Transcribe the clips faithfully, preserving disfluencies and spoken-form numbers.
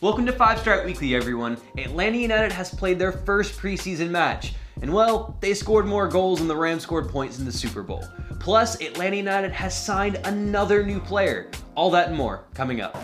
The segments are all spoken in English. Welcome to Five Strike Weekly, everyone. Atlanta United has played their first preseason match, and well, they scored more goals than the Rams scored points in the Super Bowl. Plus, Atlanta United has signed another new player. All that and more coming up.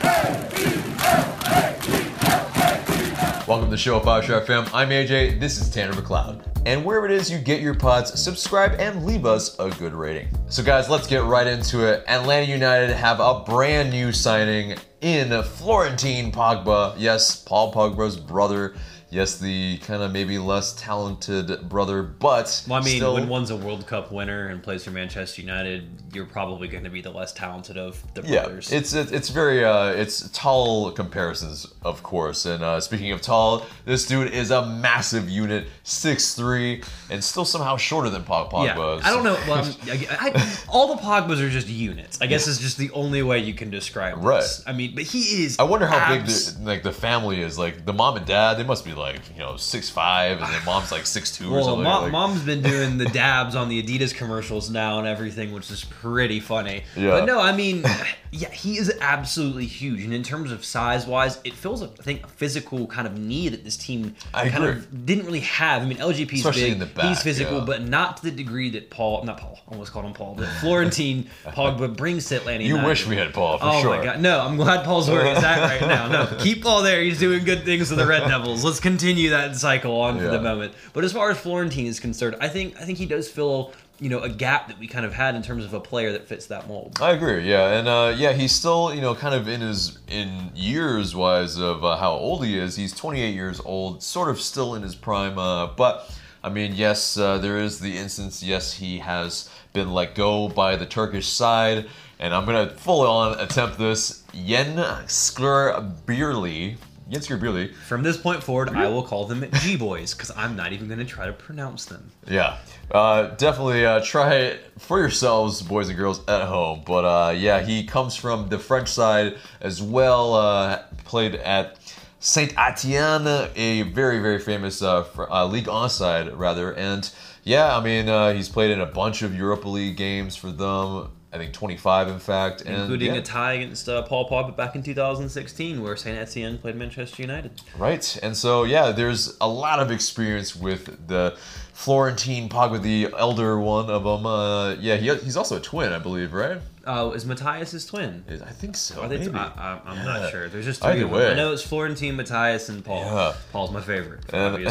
Welcome to the show, Five Strike Fam. I'm A J, this is Tanner McLeod. And wherever it is you get your pods, subscribe and leave us a good rating. So guys, let's get right into it. Atlanta United have a brand new signing in Florentin Pogba. Yes, Paul Pogba's brother. Yes, the kind of maybe less talented brother, but well, I mean, still... when one's a World Cup winner and plays for Manchester United, you're probably going to be the less talented of the brothers. Yeah, it's it's very uh, it's tall comparisons, of course. And uh, speaking of tall, this dude is a massive unit, six three, and still somehow shorter than Pogba. Yeah, I don't know. Well, I, I, all the Pogbas are just units. I guess it's just the only way you can describe right. this. I mean, but he is. I wonder how abs- big the, like the family is. Like the mom and dad, they must be like. Like, you know, six five, and then mom's like six two well, or something. Mom, like, mom's been doing the dabs on the Adidas commercials now and everything, which is pretty funny. Yeah. But no, I mean, yeah, he is absolutely huge. And in terms of size-wise, it fills, I think, a physical kind of need that this team I kind agree. of didn't really have. I mean, L G P's Especially big, in the back, he's physical, yeah. but not to the degree that Paul, not Paul, almost called him Paul, but Florentin Pogba brings to Atlanta United. You wish we had Paul, for oh sure. Oh my God, no, I'm glad Paul's where he's at right now. No, keep Paul there. He's doing good things with the Red Devils. Let's continue that cycle on yeah. for the moment. But as far as Florentin is concerned, I think I think he does fill, you know, a gap that we kind of had in terms of a player that fits that mold. I agree, yeah. And uh, yeah, he's still, you know, kind of in his in years wise of uh, how old he is. He's twenty-eight years old, sort of still in his prime. Uh, but I mean, yes, uh, there is the instance, yes, he has been let go by the Turkish side. And I'm going to full on attempt this. Yenskir Birli. Yenskir Birli. From this point forward, I will call them G-Boys, because I'm not even going to try to pronounce them. Yeah. Uh, definitely uh, try it for yourselves, boys and girls, at home. But uh, yeah, he comes from the French side as well. Uh, played at Saint Etienne, a very, very famous uh, fr- uh, League on side, rather. And yeah, I mean, uh, he's played in a bunch of Europa League games for them. I think twenty-five, in fact. And, including yeah. a tie against uh, Paul Pogba back in two thousand sixteen, where Saint Etienne played Manchester United. Right. And so, yeah, there's a lot of experience with the Florentin Pogba, the elder one of them. Uh, yeah, he, he's also a twin, I believe, right? Uh, is Matthias his twin? I think so. Are they maybe. T- I, I'm yeah. not sure. There's just three Either of them. Way. I know it's Florentin, Matthias, and Paul. Yeah. Paul's my favorite. And,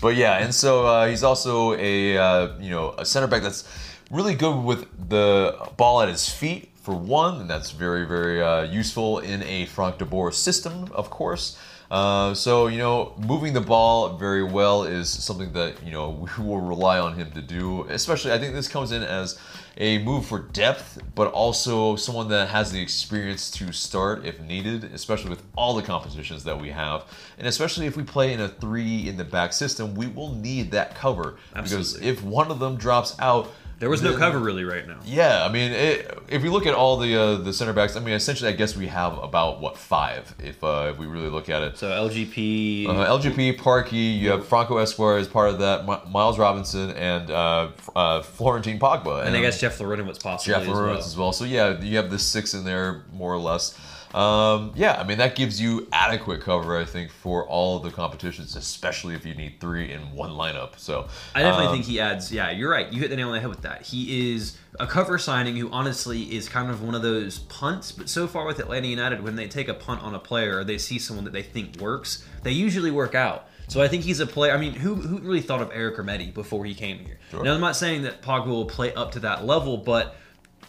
but yeah, and so uh, he's also a uh, you know a center back that's really good with the ball at his feet, for one, and that's very, very uh, useful in a Frank de Boer system, of course. Uh, so, you know, moving the ball very well is something that, you know, we will rely on him to do. Especially, I think this comes in as a move for depth, but also someone that has the experience to start if needed, especially with all the competitions that we have. And especially if we play in a three in the back system, we will need that cover. Absolutely. Because if one of them drops out, there was no the, cover really right now. Yeah, I mean, it, if you look at all the uh, the center backs, I mean, essentially, I guess we have about what five if uh, if we really look at it. So L G P, uh, L G P, Parkey. You have Franco Escobar as part of that, My- Miles Robinson, and uh, uh, Florentin Pogba, and, and I guess Jeff Larentowicz possibly. Jeff Larentowicz as, well. as well. So yeah, you have the six in there more or less. Um, yeah, I mean, that gives you adequate cover, I think, for all of the competitions, especially if you need three in one lineup. So I definitely um, think he adds, yeah, you're right. You hit the nail on the head with that. He is a cover signing who honestly is kind of one of those punts, but so far with Atlanta United, when they take a punt on a player or they see someone that they think works, they usually work out. So I think he's a player. I mean, who who really thought of Eric Rometty before he came here? Sure. Now, I'm not saying that Pogba will play up to that level, but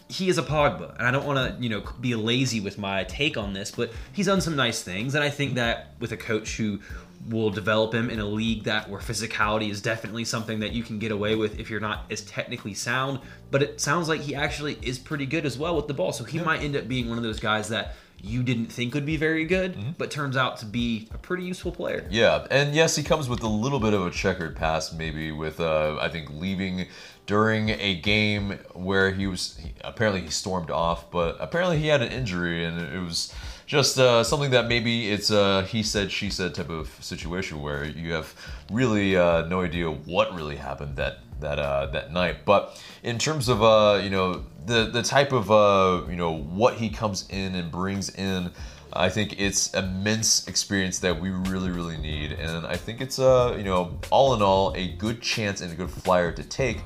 he is a Pogba, and I don't want to, you know, be lazy with my take on this, but he's done some nice things, and I think that with a coach who will develop him in a league that where physicality is definitely something that you can get away with if you're not as technically sound, but it sounds like he actually is pretty good as well with the ball, so he yeah. might end up being one of those guys that you didn't think would be very good, mm-hmm. but turns out to be a pretty useful player. Yeah, and yes, he comes with a little bit of a checkered past, maybe with, uh, I think, leaving during a game where he was, he, apparently he stormed off, but apparently he had an injury, and it was just uh, something that maybe it's a he said, she said type of situation where you have really uh, no idea what really happened that that uh, that night. But in terms of, uh, you know, the the type of, uh, you know, what he comes in and brings in, I think it's immense experience that we really, really need. And I think it's, uh, you know, all in all, a good chance and a good flyer to take.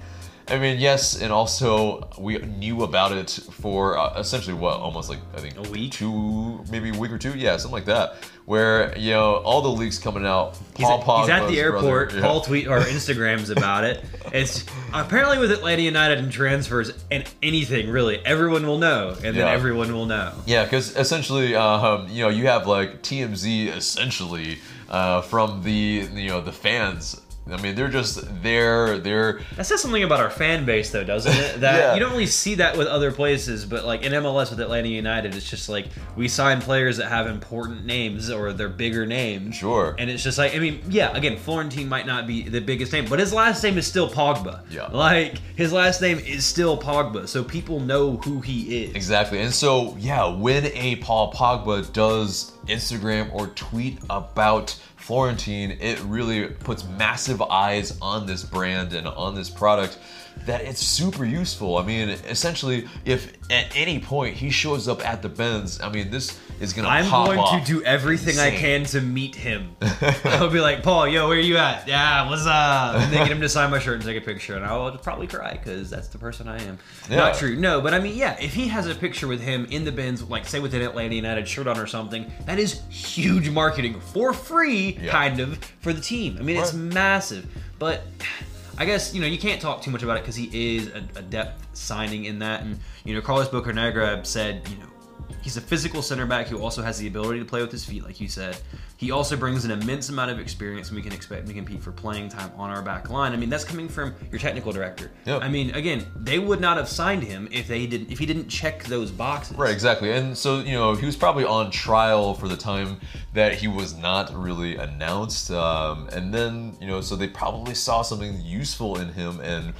I mean, yes, and also we knew about it for uh, essentially what, almost like, I think a week, two, maybe a week or two, yeah, something like that. Where, you know, all the leaks coming out. Paul Pogba, he's at the airport. Brother, yeah. Paul tweet or Instagrams about it. It's apparently with Atlanta United and transfers and anything really, everyone will know, and yeah. then everyone will know. Yeah, because essentially, um, you know, you have like T M Z essentially uh, from the you know the fans. I mean, they're just there. They're that says something about our fan base, though, doesn't it? That yeah. you don't really see that with other places, but like in M L S with Atlanta United, it's just like we sign players that have important names or they're bigger names. Sure. And it's just like, I mean, yeah. Again, Florentin might not be the biggest name, but his last name is still Pogba. Yeah. Like his last name is still Pogba, so people know who he is. Exactly. And so yeah, when a Paul Pogba does Instagram or tweet about Florentin, it really puts massive eyes on this brand and on this product that it's super useful. I mean, essentially, if at any point he shows up at the Benz, I mean, this is going to I'm pop going off. To do everything Insane. I can to meet him. I'll be like, Paul, yo, where are you at? Yeah, what's up? And then get him to sign my shirt and take a picture, and I'll probably cry because that's the person I am. Yeah. Not true, no, but I mean, yeah, if he has a picture with him in the Benz, like say with an Atlanta United shirt on or something, that is huge marketing for free, yeah. kind of, for the team. I mean, right. it's massive, but I guess, you know, you can't talk too much about it because he is a, a depth signing in that. And, you know, Carlos Bocanegra said, you know, he's a physical center back who also has the ability to play with his feet, like you said. He also brings an immense amount of experience, and we can expect to compete for playing time on our back line. I mean, that's coming from your technical director. Yep. I mean, again, they would not have signed him if they didn't if he didn't check those boxes. Right, exactly. And so, you know, he was probably on trial for the time that he was not really announced. Um, and then, you know, so they probably saw something useful in him and,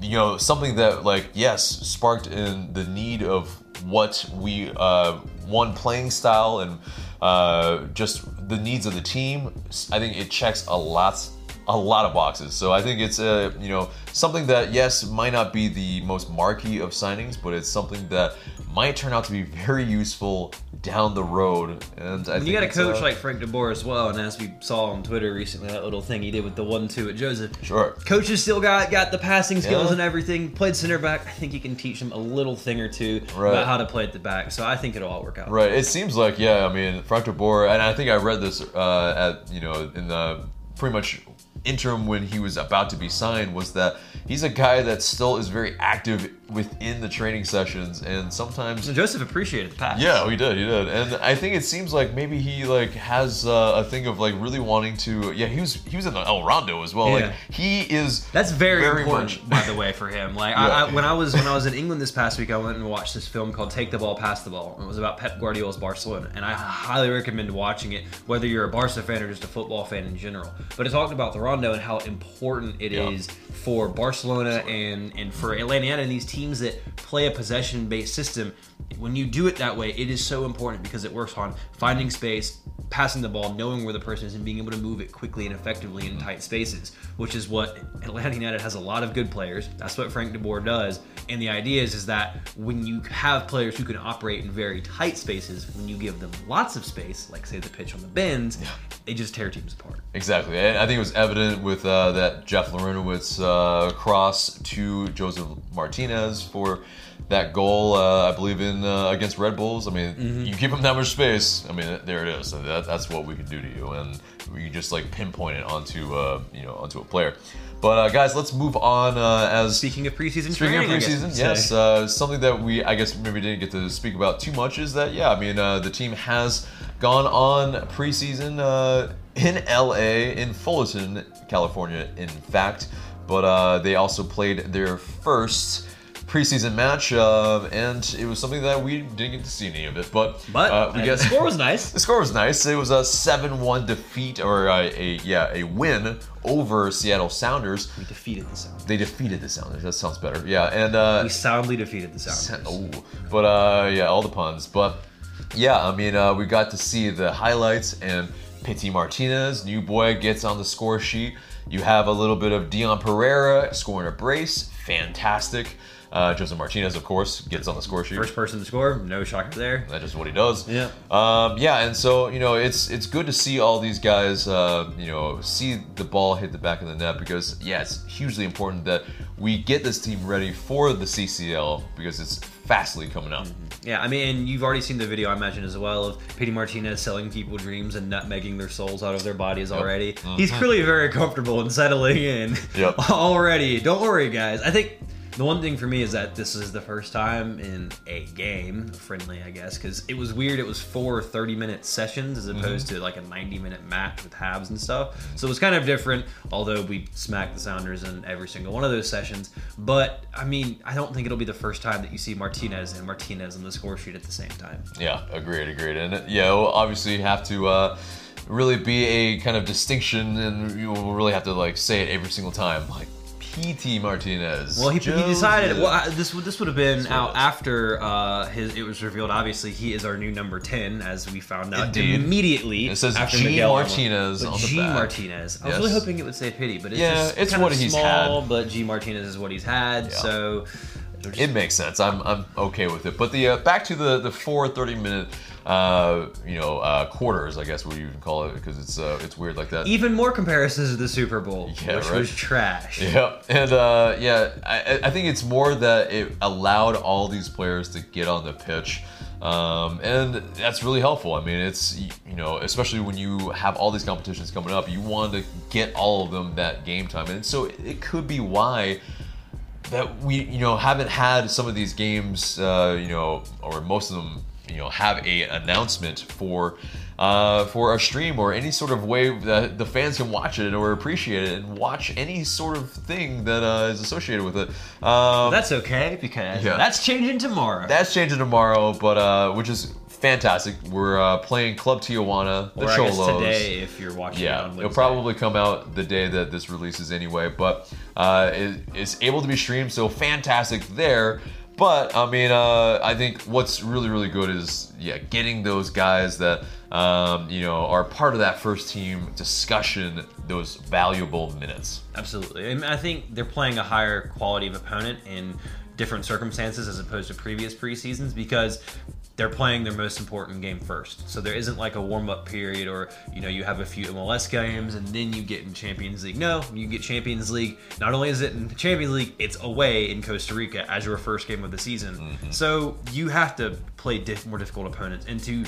you know, something that, like, yes, sparked in the need of what we, uh, one playing style and uh, just the needs of the team. I think it checks a lot, a lot of boxes. So I think it's, uh, you know, something that, yes, might not be the most marquee of signings, but it's something that might turn out to be very useful down the road. And I you think got a coach uh, like Frank de Boer as well, and as we saw on Twitter recently, that little thing he did with the one two at Joseph. Sure. Coaches still got, got the passing skills yeah. and everything, played center back. I think he can teach them a little thing or two right. about how to play at the back, so I think it'll all work out. Right, it seems like, yeah, I mean, Frank de Boer, and I think I read this uh, at, you know, in the pretty much interim when he was about to be signed, was that he's a guy that still is very active within the training sessions, and sometimes so Josef appreciated the pass. Yeah, he did, he did, and I think it seems like maybe he like has uh, a thing of like really wanting to. Yeah, he was he was in the El Rondo as well. Yeah. Like he is. That's very, very important, much... by the way, for him. Like yeah. I, I, when I was when I was in England this past week, I went and watched this film called "Take the Ball, Pass the Ball." It was about Pep Guardiola's Barcelona, and I highly recommend watching it, whether you're a Barca fan or just a football fan in general. But it talked about the Rondo and how important it yeah. is for Barcelona and and for Atlanta and these teams. Teams that play a possession-based system, when you do it that way, it is so important because it works on finding space, passing the ball, knowing where the person is, and being able to move it quickly and effectively in tight spaces, which is what Atlanta United has a lot of good players. That's what Frank de Boer does. And the idea is, is that when you have players who can operate in very tight spaces, when you give them lots of space, like say the pitch on the bends, yeah. they just tear teams apart. Exactly. And I think it was evident with uh, that Jeff Larentowicz uh, cross to Josef Martínez for that goal, uh, I believe, in uh, against Red Bulls. I mean, mm-hmm. you give them that much space, I mean, there it is. So that, that's what we can do to you, and you just like pinpoint it onto uh, you know onto a player. But uh, guys, let's move on. Uh, as speaking of preseason, speaking training, of preseason, guess, yes, uh, something that we I guess maybe didn't get to speak about too much is that yeah, I mean, uh, the team has gone on preseason uh, in L A, in Fullerton, California, in fact. But uh, they also played their first preseason match, uh, and it was something that we didn't get to see any of it, but, but uh, we guess, the score was nice. The score was nice. It was a seven one defeat, or a, a yeah, a win over Seattle Sounders. We defeated the Sounders. They defeated the Sounders. That sounds better. Yeah, and uh, we soundly defeated the Sounders. Oh, but uh, yeah, all the puns. But yeah, I mean, uh, we got to see the highlights, and Pity Martínez, new boy, gets on the score sheet. You have a little bit of Dion Pereira scoring a brace. Fantastic. Uh, Josef Martínez, of course, gets on the score sheet. First person to score, no shocker there. That's just what he does. Yeah. Um, yeah, and so, you know, it's it's good to see all these guys, uh, you know, see the ball hit the back of the net because, yeah, it's hugely important that we get this team ready for the C C L because it's fastly coming up. Mm-hmm. Yeah, I mean, and you've already seen the video, I imagine, as well, of Pity Martínez selling people dreams and nutmegging their souls out of their bodies yep. already. Mm-hmm. He's clearly very comfortable in settling in yep. already. Don't worry, guys. I think the one thing for me is that this is the first time in a game, friendly, I guess, because it was weird. It was four thirty-minute sessions as opposed mm-hmm. to like a ninety-minute match with halves and stuff. So it was kind of different, although we smacked the Sounders in every single one of those sessions. But, I mean, I don't think it'll be the first time that you see Martínez and Martínez on the score sheet at the same time. Yeah, agreed, agreed. And, yeah, we'll obviously have to... Uh, really be a kind of distinction, and you will really have to like say it every single time, like Pity Martínez. Well, he, he decided. Well, I, this this would have been out after uh, his. It was revealed. Obviously, he is our new number ten, as we found out Indeed. immediately. It says after G Miguel Martínez on the G back. Martínez. I was yes. really hoping it would say Pity, but it's yeah, just it's kind what of he's small, had. But G Martínez is what he's had. Yeah. So just... it makes sense. I'm I'm okay with it. But the uh, back to the the four thirty minute. Uh, you know, uh, quarters, I guess, what you can call it, because it's uh, it's weird like that. Even more comparisons to the Super Bowl, yeah, which right. was trash. Yep, and uh, yeah, I, I think it's more that it allowed all these players to get on the pitch, um, and that's really helpful. I mean, it's, you know, especially when you have all these competitions coming up, you want to get all of them that game time, and so it could be why that we, you know, haven't had some of these games, uh, you know, or most of them, you know, have a announcement for uh, for a stream or any sort of way that the fans can watch it or appreciate it and watch any sort of thing that uh, is associated with it. Um, that's okay because yeah. that's changing tomorrow. That's changing tomorrow, but uh, which is fantastic. We're uh, playing Club Tijuana, the or Cholos. I guess today, if you're watching yeah, it on Wednesday. It'll probably come out the day that this releases anyway, but uh, it, it's able to be streamed, so fantastic there. But, I mean, uh, I think what's really, really good is, yeah, getting those guys that, um, you know, are part of that first team discussion, those valuable minutes. Absolutely. I mean, I think they're playing a higher quality of opponent in different circumstances as opposed to previous preseasons because they're playing their most important game first. So there isn't like a warm-up period or, you know, you have a few M L S games and then you get in Champions League. No, you get Champions League. Not only is it in Champions League, it's away in Costa Rica as your first game of the season. Mm-hmm. So you have to play diff- more difficult opponents and to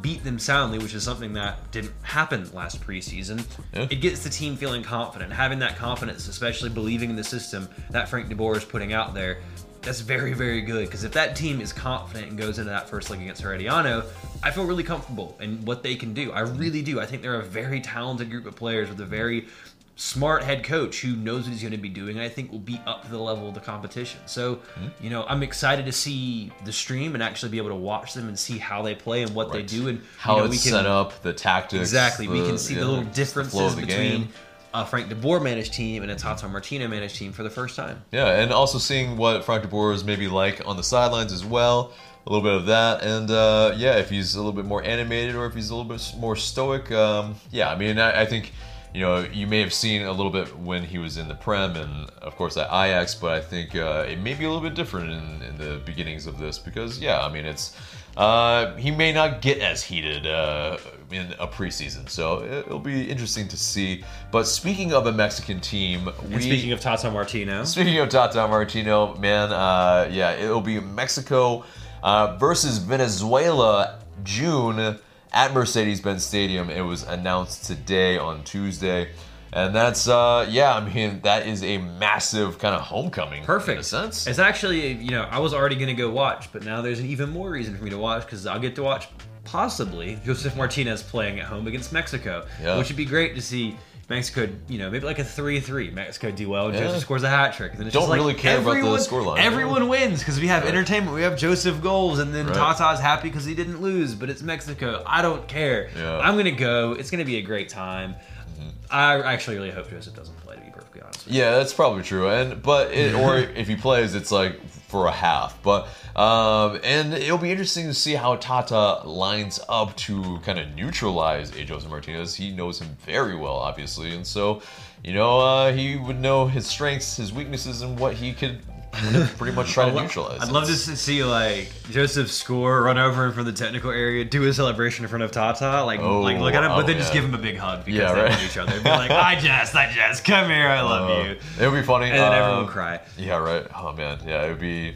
beat them soundly, which is something that didn't happen last preseason. Yeah. It gets the team feeling confident. Having that confidence, especially believing in the system that Frank de Boer is putting out there, that's very, very good, because if that team is confident and goes into that first leg against Herediano, I feel really comfortable in what they can do. I really do. I think they're a very talented group of players with a very smart head coach who knows what he's going to be doing, and I think will be up to the level of the competition. So, mm-hmm. you know, I'm excited to see the stream and actually be able to watch them and see how they play and what right. they do and how you know, it's we can, set up, the tactics. Exactly. The, we can see yeah, the little differences the the between... game. Uh, Frank de Boer managed team and a Tata Martino managed team for the first time. Yeah, and also seeing what Frank de Boer is maybe like on the sidelines as well. A little bit of that, and uh, yeah, if he's a little bit more animated or if he's a little bit more stoic. Um, yeah, I mean, I, I think, you know, you may have seen a little bit when he was in the Prem and, of course, at Ajax, but I think uh, it may be a little bit different in, in the beginnings of this because, yeah, I mean, it's uh, he may not get as heated uh, in a preseason, so it'll be interesting to see. But speaking of a Mexican team, we, and speaking of Tata Martino, speaking of Tata Martino, man, uh, yeah, it'll be Mexico uh, versus Venezuela, June. At Mercedes-Benz Stadium. It was announced today on Tuesday. And that's, uh, yeah, I mean, that is a massive kind of homecoming. Perfect. In a sense. It's actually, you know, I was already going to go watch, but now there's an even more reason for me to watch because I'll get to watch possibly Josef Martínez playing at home against Mexico, yeah. which would be great to see. Mexico, you know, maybe like a three three. Mexico do well, yeah. Josef scores a hat-trick. Don't just like really care everyone, about the scoreline. Everyone yeah. wins because we have right. entertainment. We have Josef goals, and then right. Tata's happy because he didn't lose, but it's Mexico. I don't care. Yeah. I'm going to go. It's going to be a great time. Mm-hmm. I actually really hope Josef doesn't play, to be perfectly honest with you. Yeah, that's probably true. And but it, Or if he plays, it's like for a half. But um, and it'll be interesting to see how Tata lines up to kind of neutralize a Josef Martínez. He knows him very well, obviously, and so you know uh, he would know his strengths, his weaknesses, and what he could pretty much try to neutralize. I'd love to see like Josef score, run over from the technical area, do a celebration in front of Tata, like oh, like look at him, oh, but then yeah. just give him a big hug because yeah, they right. love each other. They'd be like, "I Jess, I Jess, come here, I love uh, you." It would be funny, and then uh, everyone would cry. Yeah, right. Oh man, yeah, it would be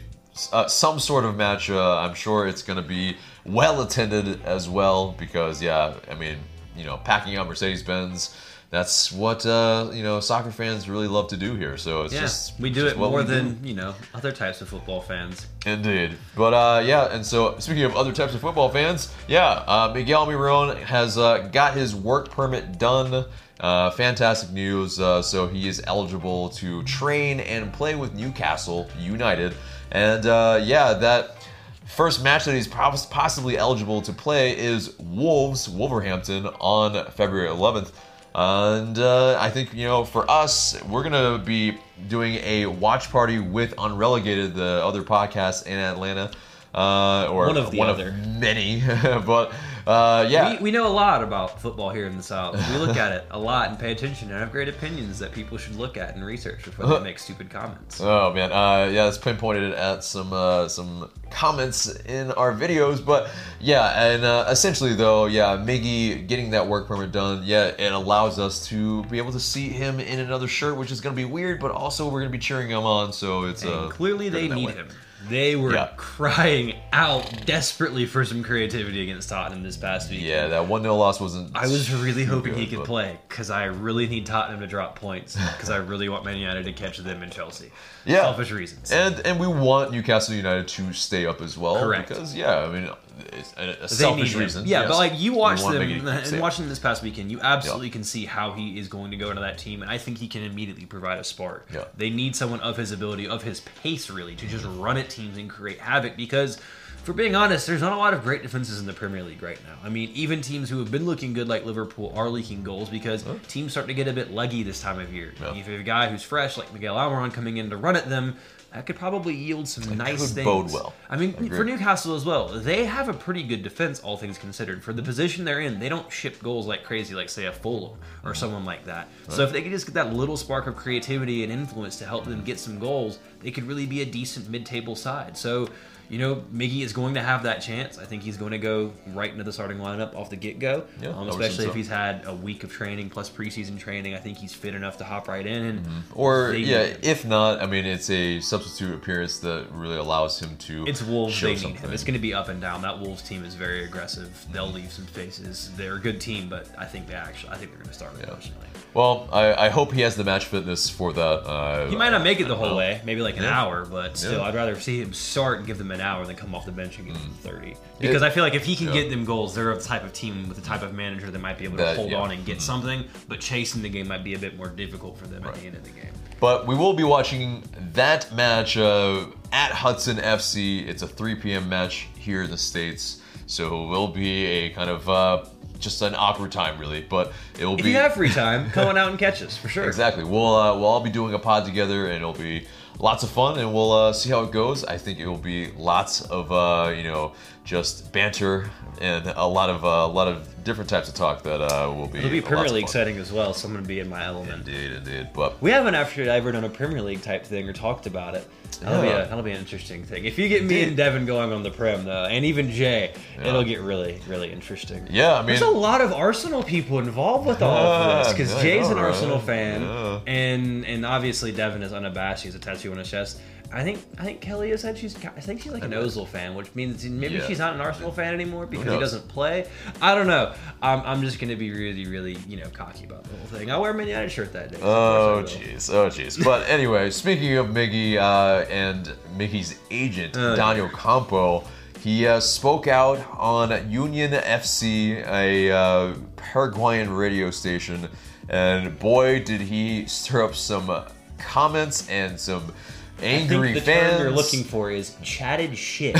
uh, some sort of match. Uh, I'm sure it's gonna be well attended as well because yeah, I mean, you know, packing out Mercedes-Benz. That's what uh, you know. Soccer fans really love to do here, so it's yeah, just we do just it more than do. you know other types of football fans. Indeed, but uh, yeah, and so speaking of other types of football fans, yeah, uh, Miguel Almirón has uh, got his work permit done. Uh, fantastic news! Uh, so he is eligible to train and play with Newcastle United, and uh, yeah, that first match that he's possibly eligible to play is Wolves Wolverhampton on February eleventh. And uh, I think, you know, for us, we're going to be doing a watch party with Unrelegated, the other podcast in Atlanta. Uh, or one of the one other. Of many. But, uh, yeah. We, we know a lot about football here in the South. We look at it a lot and pay attention and have great opinions that people should look at and research before they make stupid comments. Oh, man. Uh, yeah, it's pinpointed at some uh, some comments in our videos. But, yeah, and uh, essentially, though, yeah, Miggy getting that work permit done, yeah, it allows us to be able to see him in another shirt, which is going to be weird, but also we're going to be cheering him on. So it's uh, clearly they need way. him. They were yeah. crying out desperately for some creativity against Tottenham this past week. Yeah, that one nil loss wasn't... I was really hoping good, he could but... play because I really need Tottenham to drop points because I really want Man United to catch them in Chelsea. Yeah. Selfish reasons. And and we want Newcastle United to stay up as well. Correct. Because, yeah, I mean, it's a, a selfish reason. Yeah, yes. But like you watch them, and watching this past weekend, you absolutely yeah. can see how he is going to go into that team, and I think he can immediately provide a spark. Yeah. They need someone of his ability, of his pace, really, to just run at teams and create havoc because, for being honest, there's not a lot of great defenses in the Premier League right now. I mean, even teams who have been looking good like Liverpool are leaking goals because huh? teams start to get a bit leggy this time of year. Yeah. If you have a guy who's fresh like Miguel Almirón coming in to run at them, that could probably yield some it nice things. Bode well. I mean, Agreed. for Newcastle as well, they have a pretty good defense, all things considered. For the position they're in, they don't ship goals like crazy, like, say, a Fulham or mm-hmm. someone like that. Right. So if they could just get that little spark of creativity and influence to help them get some goals, they could really be a decent mid-table side. So, you know, Miggy is going to have that chance. I think he's going to go right into the starting lineup off the get-go, yeah, um, especially if so. he's had a week of training plus preseason training. I think he's fit enough to hop right in. And mm-hmm. Or, yeah, him. if not, I mean, it's a substitute appearance that really allows him to It's Wolves, they need him. It's going to be up and down. That Wolves team is very aggressive. They'll leave some spaces. They're a good team, but I think they actually, I think they're going to start with him. Yeah. Well, I, I hope he has the match fitness for that. Uh, he might not make it the whole know. way, maybe like an yeah. hour, but still, yeah. I'd rather see him start and give them an hour than come off the bench and give mm. them thirty. Because it, I feel like if he can yeah. get them goals, they're a type of team with the type of manager that might be able to that, hold yeah. on and get mm. something, but chasing the game might be a bit more difficult for them right. at the end of the game. But we will be watching that match uh, at Hudson F C. It's a three p.m. match here in the States, so it will be a kind of uh, just an awkward time, really. But it will if be. If you have free time, come on out and catch us for sure. Exactly. We'll uh, we'll all be doing a pod together, and it'll be lots of fun, and we'll uh, see how it goes. I think it will be lots of uh, you know just banter and a lot of uh, a lot of different types of talk that uh, will be. It'll be Premier League setting as well, so I'm gonna be in my element. Indeed, indeed. But we haven't actually ever done a Premier League type thing or talked about it. That'll yeah. be a, that'll be an interesting thing. If you get me and Devin going on the Prem though, and even Jay, yeah. it'll get really really interesting. Yeah, I mean, there's a lot of Arsenal people involved with all yeah, of this because yeah, Jay's an right. Arsenal fan, yeah. and and obviously Devin is unabashed. He's a tattoo on his chest. I think I think Kelly has said she's I think she's like an Ozil fan, which means maybe yeah. she's not an Arsenal fan anymore because he doesn't play. I don't know. I'm, I'm just gonna be really really you know cocky about the whole thing. I'll wear a Man United shirt that day. Oh jeez, oh jeez. But anyway, speaking of Miggy uh, and Miggy's agent uh, Daniel Campo, he uh, spoke out on Union F C, a uh, Paraguayan radio station, and boy did he stir up some. Uh, comments and some angry I think the fans. The term you're looking for is chatted shit.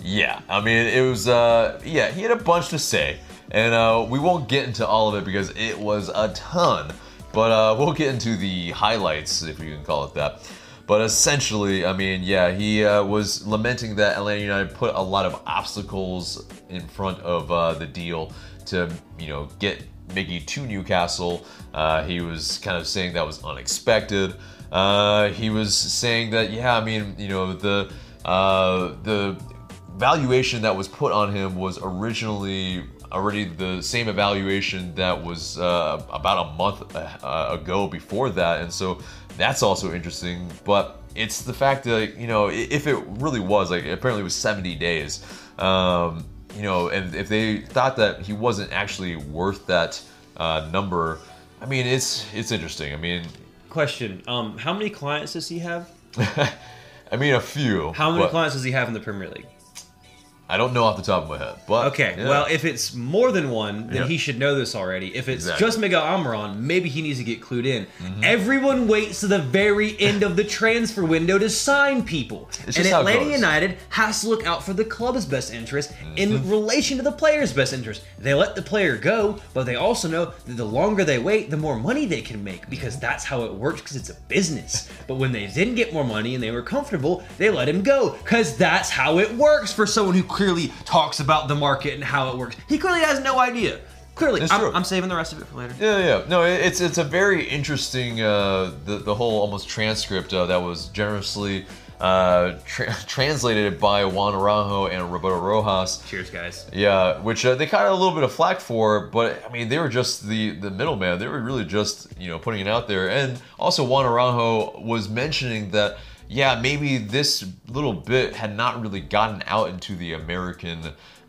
yeah, I mean, it was, uh, yeah, he had a bunch to say. And uh, we won't get into all of it because it was a ton. But uh, we'll get into the highlights, if you can call it that. But essentially, I mean, yeah, he uh, was lamenting that Atlanta United put a lot of obstacles in front of uh, the deal to, you know, get Miggy to Newcastle. Uh, he was kind of saying that was unexpected. Uh, he was saying that, yeah, I mean, you know, the uh, the valuation that was put on him was originally already the same evaluation that was uh, about a month uh, ago before that, and so that's also interesting. But it's the fact that, you know, if it really was, like, apparently it was seventy days, um, you know, and if they thought that he wasn't actually worth that uh, number, I mean, it's it's interesting. I mean, question: um, how many clients does he have? I mean, a few. How many but... clients does he have in the Premier League? I don't know off the top of my head, but okay. Yeah. Well, if it's more than one, then yeah. he should know this already. If it's exactly. just Miguel Almirón, maybe he needs to get clued in. Mm-hmm. Everyone waits to the very end of the transfer window to sign people, it's and Atlanta United has to look out for the club's best interest mm-hmm. in relation to the player's best interest. They let the player go, but they also know that the longer they wait, the more money they can make, because that's how it works. Because it's a business. But when they didn't get more money and they were comfortable, they let him go, because that's how it works for someone who clearly talks about the market and how it works. He clearly has no idea. Clearly, I'm, I'm saving the rest of it for later. Yeah, yeah. No, it's it's a very interesting uh, the the whole almost transcript uh, that was generously uh, tra- translated by Juan Arango and Roberto Rojas. Cheers, guys. Yeah, which uh, they caught a little bit of flack for, but I mean they were just the the middleman. They were really just you know putting it out there. And also Juan Arango was mentioning that, yeah, maybe this little bit had not really gotten out into the American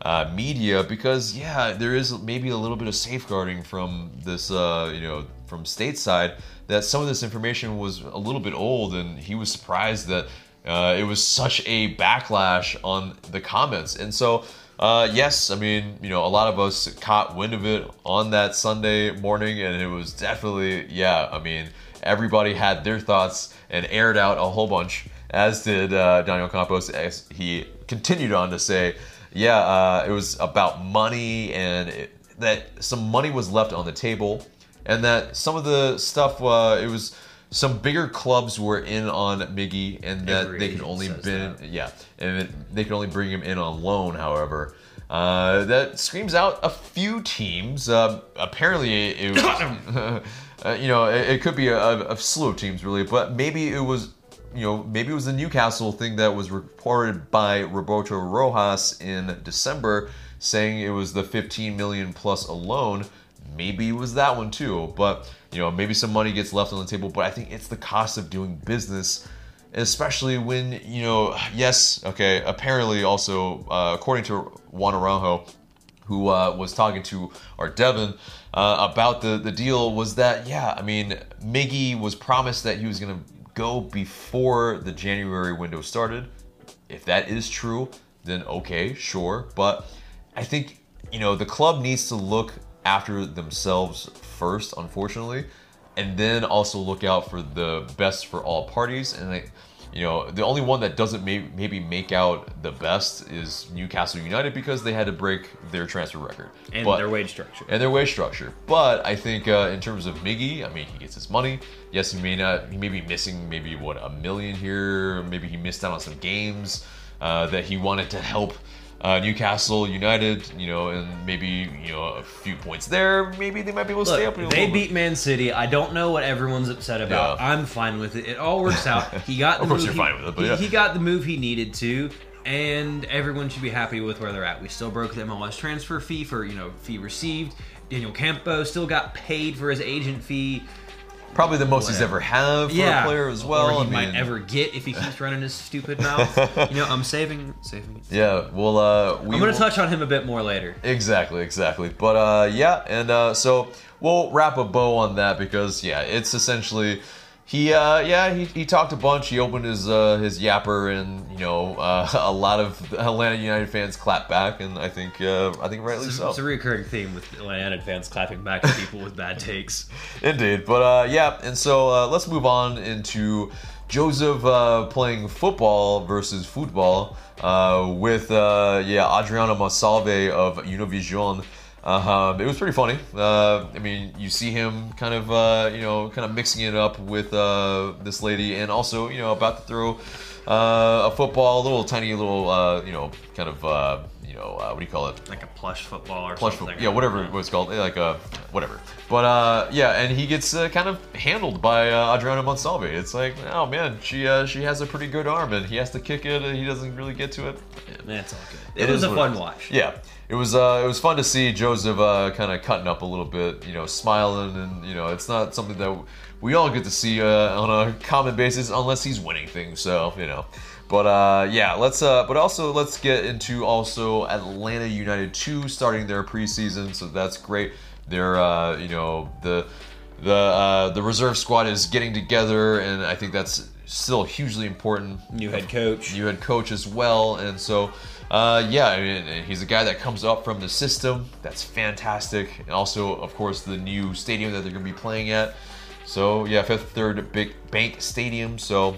uh, media because, yeah, there is maybe a little bit of safeguarding from this, uh, you know, from stateside, that some of this information was a little bit old, and he was surprised that uh, it was such a backlash on the comments. And so, uh, yes, I mean, you know, a lot of us caught wind of it on that Sunday morning, and it was definitely, yeah, I mean, everybody had their thoughts and aired out a whole bunch, as did uh, Daniel Campos. He continued on to say, yeah, uh, it was about money, and it, that some money was left on the table, and that some of the stuff, uh, it was some bigger clubs were in on Miggy, and that Every they can only been, yeah, and they can only bring him in on loan, however. Uh, that screams out a few teams. Uh, apparently, it was... Uh, you know, it, it could be a, a slew of teams, really, but maybe it was, you know, maybe it was the Newcastle thing that was reported by Roberto Rojas in December, saying it was the fifteen million plus a loan. Maybe it was that one too, but you know, maybe some money gets left on the table. But I think it's the cost of doing business, especially when you know. Yes, okay. Apparently, also uh, according to Juan Arango, who uh, was talking to our Devin uh, about the, the deal, was that, yeah, I mean, Miggy was promised that he was going to go before the January window started. If that is true, then okay, sure. But I think, you know, the club needs to look after themselves first, unfortunately, and then also look out for the best for all parties. And I, you know, the only one that doesn't may- maybe make out the best is Newcastle United, because they had to break their transfer record. And but, their wage structure. And their wage structure. But I think uh, in terms of Miggy, I mean, he gets his money. Yes, he may not, he may be missing maybe, what, a million here. Maybe he missed out on some games uh, that he wanted to help uh, Newcastle United, you know, and maybe, you know, a few points there. Maybe they might be able to Look, stay up. They beat bit. Man City. I don't know what everyone's upset about. Yeah. I'm fine with it. It all works out. He got the of course move you're he, fine with it, but he, yeah. he got the move he needed to, and everyone should be happy with where they're at. We still broke the M L S transfer fee for, you know, fee received. Daniel Campo still got paid for his agent fee. Probably the most Whatever. he's ever have for yeah. a player as well. Or he I mean, might ever get if he keeps running his stupid mouth. You know, I'm saving, saving. Yeah, well, uh, we I'm going to touch on him a bit more later. Exactly, exactly. But uh, yeah, and uh, so we'll wrap a bow on that because yeah, it's essentially he, uh, yeah, he, he talked a bunch. He opened his uh, his yapper, and you know, uh, a lot of Atlanta United fans clapped back, and I think uh, I think rightly it's, so. It's a recurring theme with Atlanta United fans clapping back at people with bad takes. Indeed, but uh, yeah, and so uh, let's move on into Josef uh, playing football versus football uh, with uh, yeah Adriana Monsalve of Univision. Uh, it was pretty funny. Uh, I mean, you see him kind of, uh, you know, kind of mixing it up with uh, this lady, and also, you know, about to throw uh, a football, a little tiny, little, uh, you know, kind of, uh, you know, uh, what do you call it? Like a plush football or plush something. Plush, yeah, whatever it was called, like a, whatever. But uh, yeah, and he gets uh, kind of handled by uh, Adriana Monsalve. It's like, oh man, she uh, she has a pretty good arm, and he has to kick it, and he doesn't really get to it. Man, it's all good. It, it was a fun watch. Yeah. It was uh, it was fun to see Josef uh, kind of cutting up a little bit, you know, smiling, and you know, it's not something that we all get to see uh, on a common basis unless he's winning things. So you know, but uh, yeah, let's. Uh, but also let's get into also Atlanta United two starting their preseason, so that's great. They're uh, you know the the uh, the reserve squad is getting together, and I think that's still hugely important. New head coach, new head coach as well, and so. Uh, yeah, I mean, he's a guy that comes up from the system. That's fantastic. And also, of course, the new stadium that they're going to be playing at. So, yeah, Fifth Third Big Bank Stadium. So,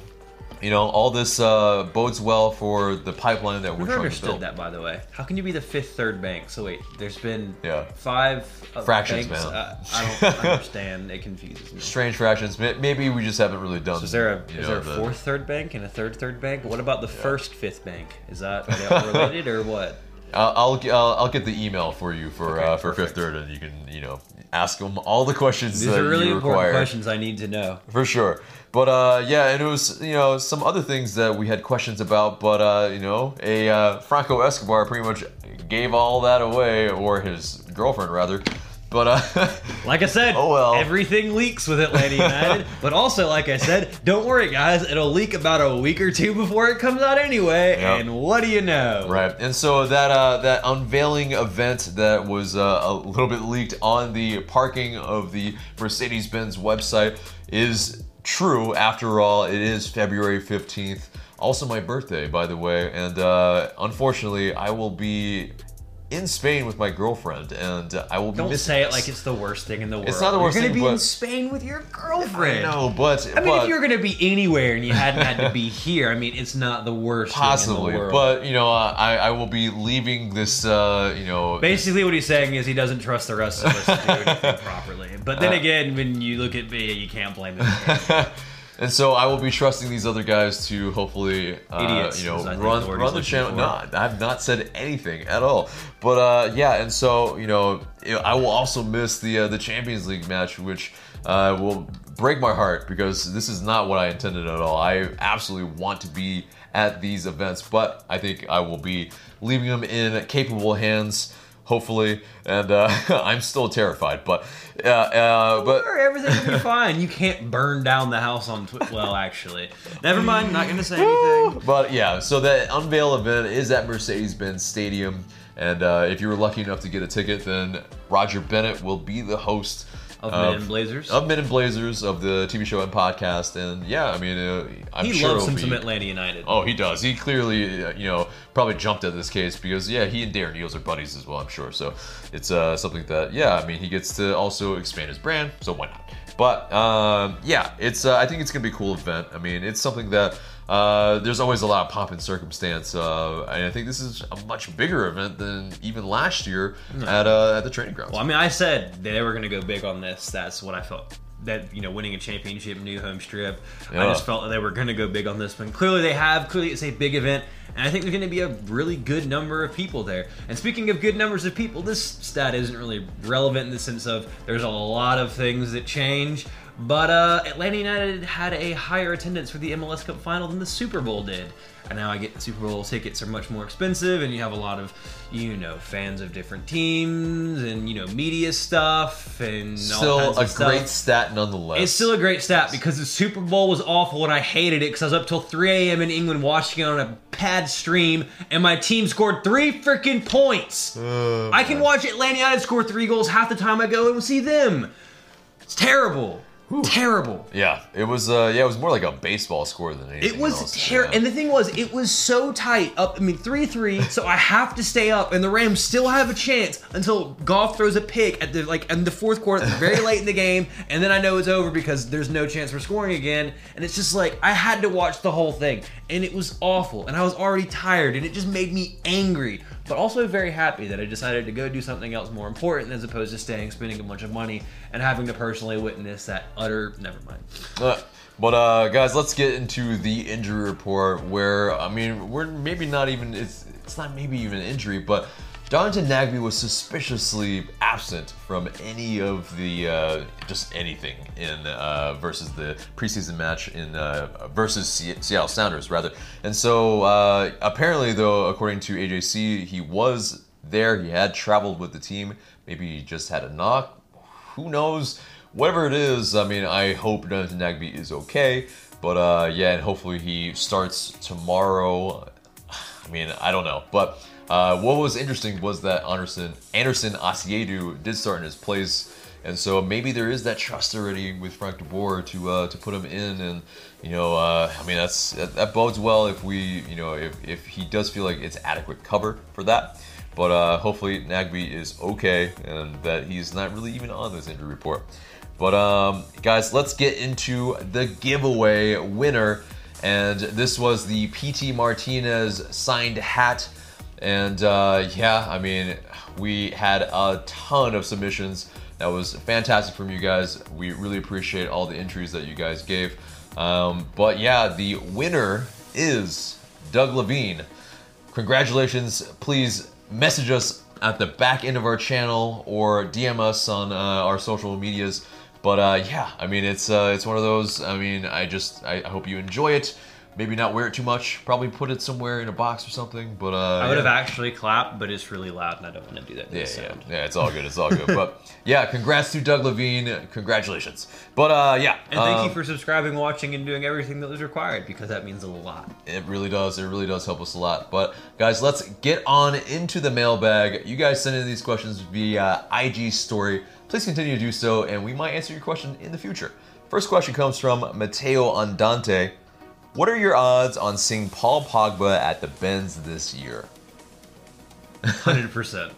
you know, all this uh, bodes well for the pipeline that we're trying to build. I understood that, by the way. How can you be the Fifth Third Bank? So, wait, there's been yeah. five fractions, banks. man. Uh, I don't understand. It confuses me. Strange fractions. Maybe we just haven't really done. So is there a is know, there a fourth the, third bank and a third third bank? What about the yeah. first fifth bank? Is that, are they all related or what? Uh, I'll, I'll I'll get the email for you for okay, uh, for Fifth Third, and you can you know ask them all the questions. These that are really you require. Important questions I need to know for sure. But uh, yeah, and it was you know some other things that we had questions about, but uh, you know a uh, Franco Escobar pretty much gave all that away, or his girlfriend rather. But uh, like I said, oh well. Everything leaks with Atlanta United. But also, like I said, don't worry, guys. It'll leak about a week or two before it comes out anyway. Yep. And what do you know? Right. And so that uh, that unveiling event that was uh, a little bit leaked on the parking of the Mercedes-Benz website is true. After all, it is February fifteenth. Also my birthday, by the way. And uh, unfortunately, I will be in Spain with my girlfriend, and I will be Don't missing say it this. Like it's the worst thing in the world. It's not the worst thing. You're going to be in Spain with your girlfriend. I know, but... I mean, but, if you're going to be anywhere and you hadn't had to be here, I mean, it's not the worst possibly, thing in the world. Possibly, but, you know, uh, I, I will be leaving this, uh, you know... Basically what he's saying is he doesn't trust the rest of us to do anything properly. But then uh, again, when you look at me, you can't blame him. And so I will be trusting these other guys to hopefully, uh, Idiots, you know, run, the, run the channel. No, I've not said anything at all. But uh, yeah, and so you know, I will also miss the uh, the Champions League match, which uh, will break my heart because this is not what I intended at all. I absolutely want to be at these events, but I think I will be leaving them in capable hands. Hopefully, and uh, I'm still terrified, but uh, uh, but everything will be fine. You can't burn down the house on Twitter. Well, actually, never mind. Not gonna say anything. But yeah, so that unveil event is at Mercedes-Benz Stadium, and uh, if you were lucky enough to get a ticket, then Roger Bennett will be the host of, of Men and Blazers, of Men and Blazers, of the T V show and podcast. And yeah, I mean, uh, I'm he sure he loves him be, some Atlanta United. Oh, he does. He clearly, uh, you know. Probably jumped at this case because yeah, he and Darren Eels are buddies as well, I'm sure. So it's uh, something that yeah, I mean he gets to also expand his brand, so why not? But um, yeah, it's uh, I think it's gonna be a cool event. I mean, it's something that uh, there's always a lot of pomp and circumstance, uh, and I think this is a much bigger event than even last year mm-hmm. at uh, at the training grounds. Well, I mean, I said they were gonna go big on this. That's what I felt. That, you know, winning a championship, new home strip. Yeah. I just felt that they were going to go big on this one. Clearly they have. Clearly it's a big event. And I think there's going to be a really good number of people there. And speaking of good numbers of people, this stat isn't really relevant in the sense of there's a lot of things that change. But uh, Atlanta United had a higher attendance for the M L S Cup Final than the Super Bowl did. And now I get the Super Bowl tickets are much more expensive, and you have a lot of, you know, fans of different teams, and, you know, media stuff, and still all kinds of stuff. Still a great stat nonetheless. It's still a great stat because the Super Bowl was awful, and I hated it because I was up till three a.m. in England watching it on a pad stream, and my team scored three freaking points. Oh, I can man. watch Atlanta United score three goals half the time I go and see them. It's terrible. Ooh. Terrible. Yeah, it was. Uh, yeah, it was more like a baseball score than anything. It was terrible. Yeah. And the thing was, it was so tight. Up, I mean, three three. So I have to stay up, and the Rams still have a chance until Goff throws a pick at the like in the fourth quarter, very late in the game, and then I know it's over because there's no chance we're scoring again. And it's just like I had to watch the whole thing, and it was awful, and I was already tired, and it just made me angry. But also very happy that I decided to go do something else more important as opposed to staying, spending a bunch of money, and having to personally witness that utter... Never mind. Uh, but, uh, guys, let's get into the injury report where, I mean, we're maybe not even... It's, it's not maybe even an injury, but Darlington Nagbe was suspiciously absent from any of the, uh, just anything in uh, versus the preseason match in uh, versus Seattle Sounders, rather. And so uh, apparently, though, according to A J C, he was there. He had traveled with the team. Maybe he just had a knock. Who knows? Whatever it is, I mean, I hope Darlington Nagbe is okay. But uh, yeah, and hopefully he starts tomorrow. I mean, I don't know, but... Uh, what was interesting was that Anderson, Anderson Asiedu did start in his place, and so maybe there is that trust already with Frank de Boer to uh, to put him in, and you know, uh, I mean that's that, that bodes well if we, you know, if, if he does feel like it's adequate cover for that. But uh, hopefully Nagbe is okay and that he's not really even on this injury report. But um, guys, let's get into the giveaway winner, and this was the Pity Martínez signed hat. And uh, yeah, I mean, we had a ton of submissions. That was fantastic from you guys. We really appreciate all the entries that you guys gave. Um, but yeah, the winner is Doug Levine. Congratulations. Please message us at the back end of our channel or D M us on uh, our social medias. But uh, yeah, I mean, it's uh, it's one of those, I mean, I just, I, I hope you enjoy it. Maybe not wear it too much. Probably put it somewhere in a box or something. But uh, I would yeah. have actually clapped, but it's really loud, and I don't want to do that. Yeah, yeah, yeah. It's all good. It's all good. But yeah, congrats to Doug Levine. Congratulations. But uh, yeah, and thank um, you for subscribing, watching, and doing everything that was required, because that means a lot. It really does. It really does help us a lot. But guys, let's get on into the mailbag. You guys send in these questions via I G story. Please continue to do so, and we might answer your question in the future. First question comes from Matteo Andante. What are your odds on seeing Paul Pogba at the Benz this year? one hundred percent. one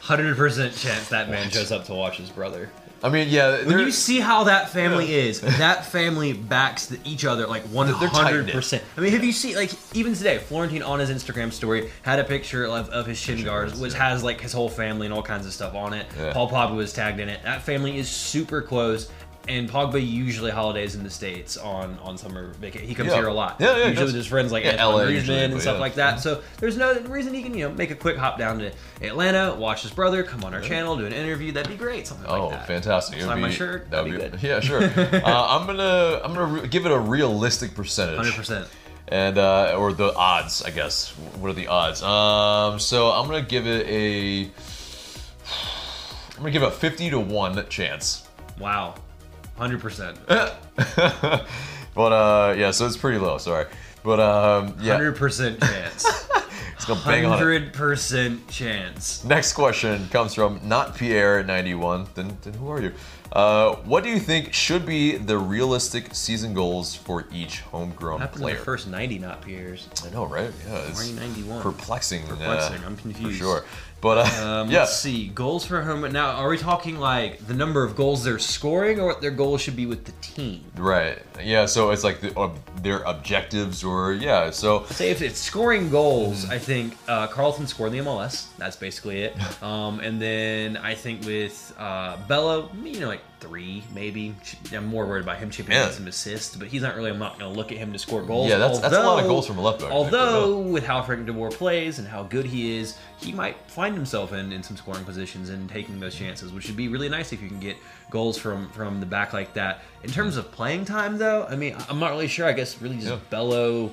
hundred percent chance that man shows up to watch his brother. I mean, yeah. When you see how that family yeah. is, that family backs the, each other like one hundred percent. I mean, have you seen, like, even today, Florentin on his Instagram story had a picture of, of his shin guards, which yeah. has, like, his whole family and all kinds of stuff on it. Yeah. Paul Pogba was tagged in it. That family is super close. And Pogba usually holidays in the States on, on summer vacation. He comes yeah. here a lot. Yeah, yeah, usually with his friends like yeah, Antoine Griezmann and stuff yeah. like that. So there's no reason he can, you know, make a quick hop down to Atlanta, watch his brother, come on our yeah. channel, do an interview. That'd be great. Something oh, like that. Oh, fantastic! Sign my shirt. That'd be, be good. Yeah, sure. uh, I'm gonna I'm gonna give it a realistic percentage. one hundred percent. And uh, or the odds, I guess. What are the odds? Um, so I'm gonna give it a I'm gonna give it a fifty to one chance. Wow. one hundred percent. But uh, yeah, so it's pretty low, sorry. But um, yeah. one hundred percent chance. It's gonna bang on it. one hundred percent chance. Next question comes from Not Pierre ninety-one. Then, then who are you? Uh, what do you think should be the realistic season goals for each homegrown Happened player? The first ninety Not Pierres. I know, right? Yeah, it's ninety-one. Perplexing. Perplexing. Yeah, I'm confused. For sure. But uh, um, yeah. Let's see. Goals for home. Now, are we talking like the number of goals they're scoring, or what their goals should be with the team? Right. Yeah. So it's like the, uh, their objectives, or yeah. So say if it's scoring goals, I think uh, Carlton scored in the M L S. That's basically it. Um, and then I think with uh, Bello, you know, like three maybe. I'm more worried about him chipping yeah. in some assists, but he's not really. I'm not going to look at him to score goals. Yeah, that's although, that's a lot of goals from a left back. Although with how Frank de Boer plays and how good he is, he might find himself in, in some scoring positions and taking those chances, which would be really nice if you can get goals from, from the back like that. In terms of playing time, though, I mean, I'm not really sure. I guess really just yeah. Bello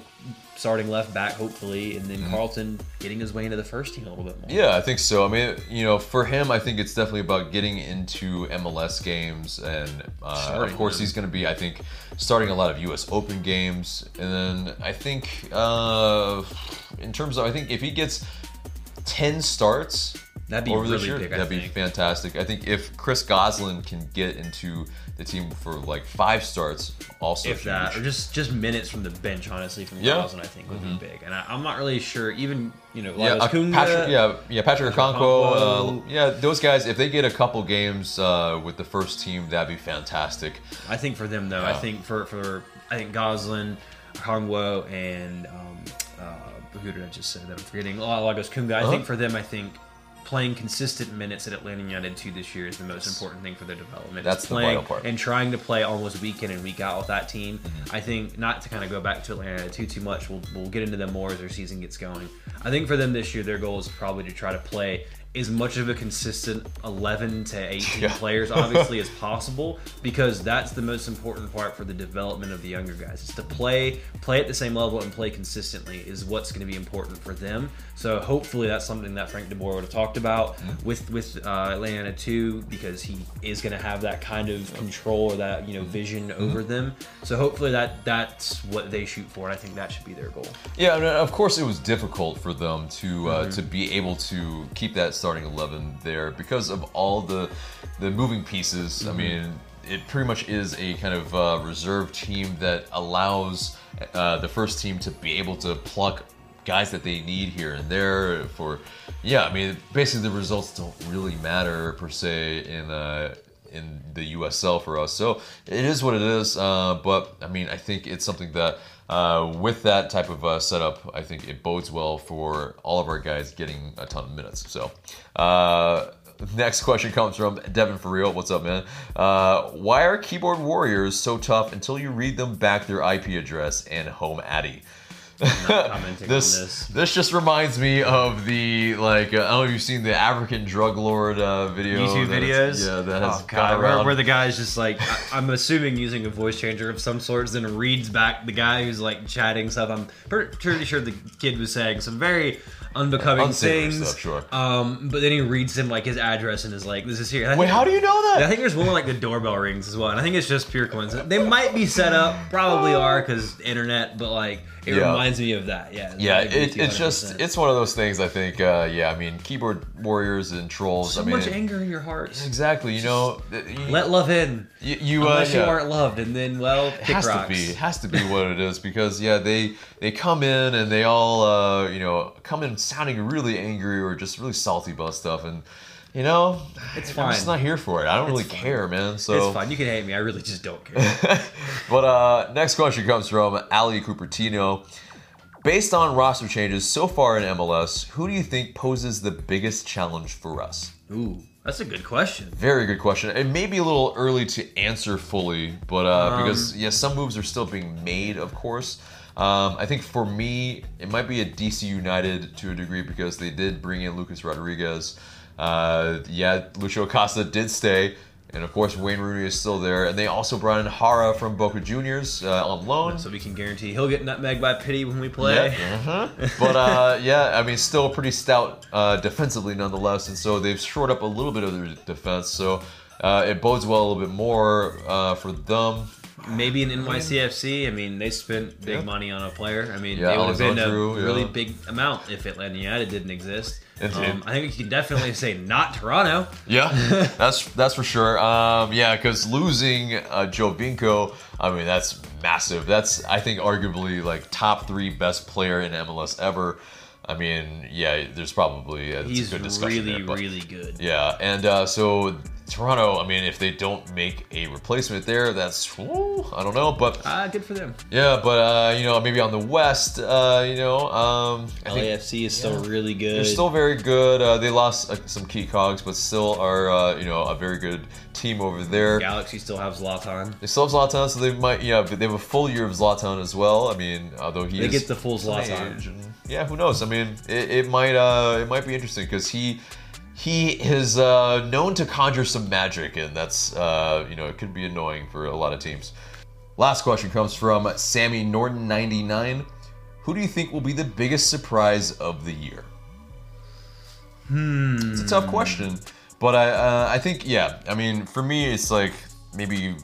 starting left back, hopefully, and then mm-hmm. Carlton getting his way into the first team a little bit more. Yeah, I think so. I mean, you know, for him, I think it's definitely about getting into M L S games, and uh, of course, he's going to be, I think, starting a lot of U S Open games, and then I think uh, in terms of, I think if he gets ten starts that'd be over really this year, big, that'd be fantastic. I think if Chris Goslin can get into the team for like five starts, also if that, or just just minutes from the bench, honestly, from yeah. Goslin, I think would mm-hmm. be big. And I, I'm not really sure, even you know, yeah, Kunga, Patrick, yeah, yeah, Patrick Okonkwo, uh, yeah, those guys. If they get a couple games uh, with the first team, that'd be fantastic. I think for them though, yeah. I think for for I think Goslin, Okonkwo, and. Um, uh, who did I just say that I'm forgetting? Oh, Lagos Kunga. I uh-huh. think for them, I think playing consistent minutes at Atlanta United two this year is the most yes. important thing for their development. That's the vital part. And trying to play almost week in and week out with that team. Mm-hmm. I think, not to kind of go back to Atlanta United two too much, we'll, we'll get into them more as their season gets going. I think for them this year, their goal is probably to try to play as much of a consistent eleven to eighteen yeah. players, obviously, as possible, because that's the most important part for the development of the younger guys. It's to play, play at the same level and play consistently is what's going to be important for them. So hopefully that's something that Frank de Boer would have talked about mm-hmm. with with uh, Atlanta too, because he is going to have that kind of control or that you know vision mm-hmm. over them. So hopefully that that's what they shoot for, and I think that should be their goal. Yeah, I mean, of course it was difficult for them to uh, mm-hmm. to be able to keep that starting eleven there because of all the the moving pieces. Mm-hmm. I mean, it pretty much is a kind of uh, reserve team that allows uh, the first team to be able to pluck guys that they need here and there for. Yeah, I mean, basically the results don't really matter per se in uh, in the U S L for us. So it is what it is. Uh, but I mean, I think it's something that. Uh, with that type of uh, setup, I think it bodes well for all of our guys getting a ton of minutes. So, uh, next question comes from Devin For Real. What's up, man? Uh, why are keyboard warriors so tough until you read them back their I P address and home addy? I'm not commenting this, on this. This just reminds me of the, like, uh, I don't know if you've seen the African drug lord uh, video. YouTube videos? Yeah, that has oh, God, where, where the guy's just like, I, I'm assuming using a voice changer of some sorts, then reads back the guy who's like chatting stuff. I'm pretty sure the kid was saying some very unbecoming yeah, things. Stuff, sure. Um, but then he reads him like his address and is like, this is here. Wait, think, how do you know that? I think there's one where like the doorbell rings as well. And I think it's just pure coincidence. They might be set up, probably are, because internet, but like, it yeah. reminds me of that, yeah. Yeah, like it, it's just, it's one of those things, I think, uh, yeah, I mean, keyboard warriors and trolls. So I mean, much it, anger in your heart. Exactly, you know. You, let love in, you, you, unless uh, yeah. you aren't loved, and then, well, it kick has rocks. To be, it has to be what it is, because, yeah, they they come in and they all, uh, you know, come in sounding really angry or just really salty about stuff, and, you know, it's fine. I'm just not here for it. I don't it's really fine. care, man. So it's fine. You can hate me. I really just don't care. But uh, next question comes from Ali Cupertino. Based on roster changes so far in M L S, who do you think poses the biggest challenge for us? Ooh, that's a good question. Very good question. It may be a little early to answer fully, but uh, um, because yeah, some moves are still being made, of course. Um, I think for me, it might be a D C United to a degree because they did bring in Lucas Rodriguez. Uh, yeah, Lucio Acosta did stay, and of course Wayne Rooney is still there, and they also brought in Hara from Boca Juniors uh, on loan. So we can guarantee he'll get nutmegged by Pity when we play. Yeah, uh-huh. But uh, yeah, I mean, still pretty stout uh, defensively nonetheless, and so they've shored up a little bit of their defense, so uh, it bodes well a little bit more uh, for them. Maybe an N Y C F C. I mean, they spent big yeah. money on a player. I mean, yeah, it would have been a through, really yeah. big amount if Atlanta United didn't exist. Um, I think you can definitely say not Toronto. Yeah, that's that's for sure. Um, yeah, because losing uh, Jovinko, I mean, that's massive. That's, I think, arguably like top three best player in M L S ever. I mean, yeah, there's probably a He's good discussion really, there, but, really good. Yeah, and uh, so Toronto, I mean, if they don't make a replacement there, that's, ooh, I don't know, but... Ah, uh, good for them. Yeah, but, uh, you know, maybe on the West, uh, you know... Um, I L A F C think, is still yeah, really good. They're still very good. Uh, they lost uh, some key cogs, but still are, uh, you know, a very good team over there. Galaxy still have Zlatan. They still have Zlatan, so they might, yeah, but they have a full year of Zlatan as well. I mean, although he they is... They get the full Zlatan. Yeah, who knows? I mean, it, it might, uh, it might be interesting, because he... He is uh, known to conjure some magic, and that's, uh, you know, it could be annoying for a lot of teams. Last question comes from Sammy Norton ninety-nine. Who do you think will be the biggest surprise of the year? Hmm. It's a tough question, but I, uh, I think, yeah, I mean, for me, it's like maybe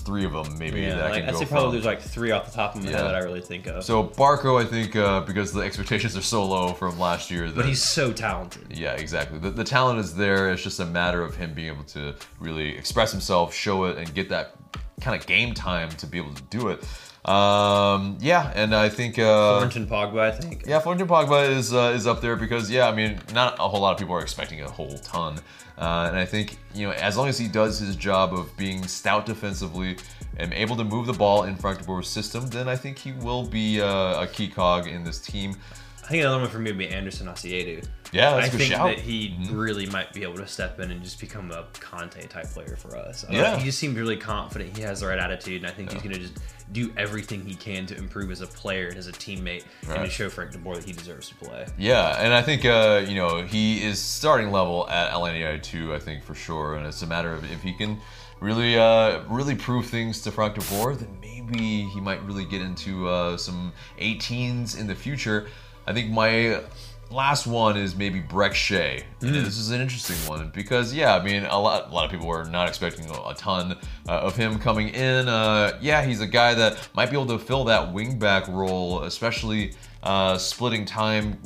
three of them, maybe yeah, that I like, can I'd go say probably from. There's like three off the top of my yeah. head that I really think of. So Barco, I think, uh, because the expectations are so low from last year. That, but he's so talented. Yeah, exactly. The, the talent is there. It's just a matter of him being able to really express himself, show it, and get that kind of game time to be able to do it. Um, yeah, and I think... Uh, Florentin Pogba, I think. Yeah, Florentin Pogba is, uh, is up there because, yeah, I mean, not a whole lot of people are expecting a whole ton. Uh, and I think, you know, as long as he does his job of being stout defensively and able to move the ball in Frank de Boer's system, then I think he will be uh, a key cog in this team. I think another one for me would be Anderson Asiedu. Yeah, that's I a good think shout. that he mm-hmm. really might be able to step in and just become a Conte type player for us. Yeah. Uh, he just seems really confident. He has the right attitude, and I think yeah. he's going to just do everything he can to improve as a player and as a teammate, right. and to show Frank de Boer that he deserves to play. Yeah, and I think uh, you know he is starting level at Atlanta United two, I think for sure. And it's a matter of if he can really, uh, really prove things to Frank de Boer, then maybe he might really get into uh, some eighteens in the future. I think my last one is maybe Breck Shea. Mm. This is an interesting one because, yeah, I mean, a lot, a lot of people were not expecting a ton uh, of him coming in. Uh, yeah, he's a guy that might be able to fill that wingback role, especially uh, splitting time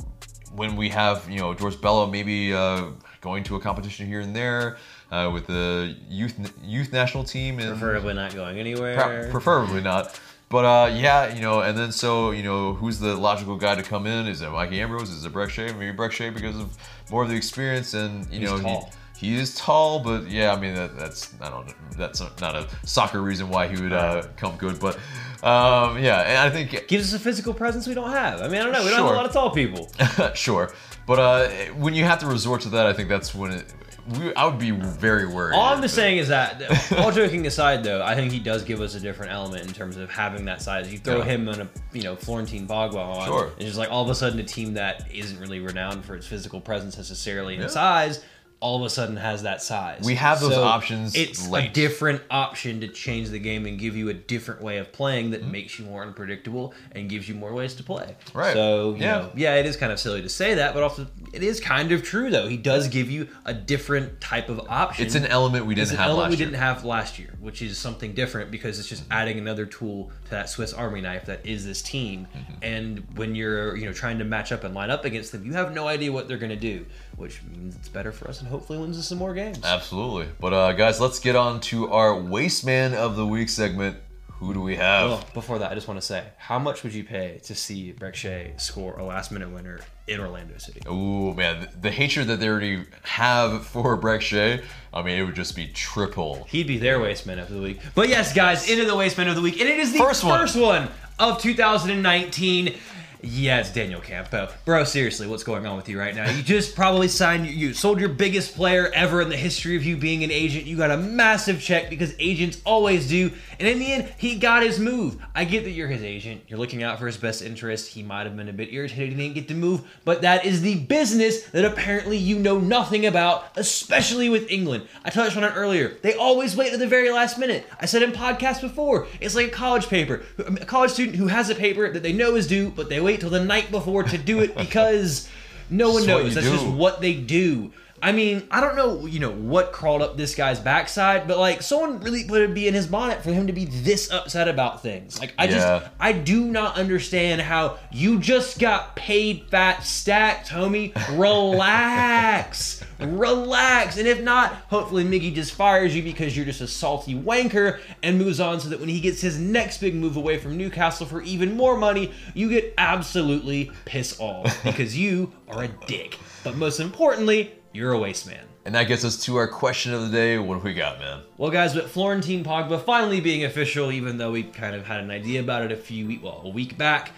when we have, you know, George Bello maybe uh, going to a competition here and there. Uh, with the youth youth national team, and preferably not going anywhere. Pre- preferably not, but uh, yeah, you know. And then so you know, who's the logical guy to come in? Is it Mikey Ambrose? Is it Breck Shea? Maybe Breck Shea because of more of the experience, and you He's know, tall. he he is tall. But yeah, I mean that, that's I don't that's not a soccer reason why he would uh, come good, but. Um, yeah, and I think it gives us a physical presence we don't have. I mean, I don't know. We sure. don't have a lot of tall people. sure. But uh, when you have to resort to that, I think that's when it, we, I would be very worried. All I'm just saying is that, all joking aside, though, I think he does give us a different element in terms of having that size. You throw yeah. him on a, you know, Florentin Pogba on, sure. and it's like all of a sudden a team that isn't really renowned for its physical presence necessarily in yeah. size, all of a sudden has that size. We have those so options. It's late. A different option to change the game and give you a different way of playing that mm-hmm. makes you more unpredictable and gives you more ways to play. Right. So, you yeah. know, yeah, it is kind of silly to say that, but also it is kind of true, though. He does give you a different type of option. It's an element we didn't it's have last year. an element we didn't have last year, which is something different because it's just mm-hmm. adding another tool to that Swiss Army knife that is this team. Mm-hmm. And when you're, you know, trying to match up and line up against them, you have no idea what they're going to do, which means it's better for us and hopefully wins us some more games. Absolutely. But uh, guys, let's get on to our Waste Man of the Week segment. Who do we have? Well, before that, I just want to say, how much would you pay to see Breck Shea score a last-minute winner in Orlando City? Ooh, man. The, the hatred that they already have for Breck Shea, I mean, it would just be triple. He'd be their Waste Man of the Week. But yes, guys, into the Waste Man of the Week. And it is the first one, first one of two thousand nineteen. Yeah, it's Daniel Campo. Bro, seriously, what's going on with you right now? You just probably signed, you sold your biggest player ever in the history of you being an agent. You got a massive check because agents always do. And in the end, he got his move. I get that you're his agent. You're looking out for his best interest. He might have been a bit irritated he didn't get the move, but that is the business that apparently you know nothing about, especially with England. I touched on it earlier. They always wait to the very last minute. I said in podcasts before, it's like a college paper. A college student who has a paper that they know is due, but they wait till the night before to do it because no one knows. That's just what they do. I mean, I don't know, you know, what crawled up this guy's backside, but like someone really would be in his bonnet for him to be this upset about things. Like I yeah. just, I do not understand how you just got paid fat stacked, homie. Relax, relax. And if not, hopefully Miggy just fires you because you're just a salty wanker and moves on so that when he gets his next big move away from Newcastle for even more money, you get absolutely piss off because you are a dick. But most importantly, you're a waste man. And that gets us to our question of the day. What have we got, man? Well, guys, with Florentin Pogba finally being official, even though we kind of had an idea about it a few weeks, well, a week back.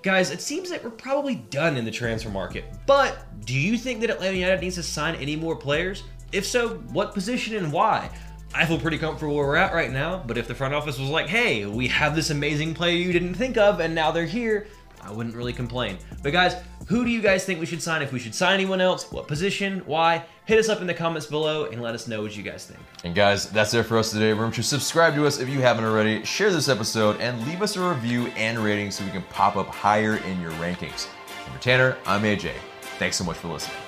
Guys, it seems like we're probably done in the transfer market. But do you think that Atlanta United needs to sign any more players? If so, what position and why? I feel pretty comfortable where we're at right now. But if the front office was like, hey, we have this amazing player you didn't think of, and now they're here, I wouldn't really complain. But guys, who do you guys think we should sign? If we should sign anyone else, what position, why? Hit us up in the comments below and let us know what you guys think. And guys, that's it for us today. Remember to subscribe to us if you haven't already, share this episode, and leave us a review and rating so we can pop up higher in your rankings. And for Tanner, I'm A J. Thanks so much for listening.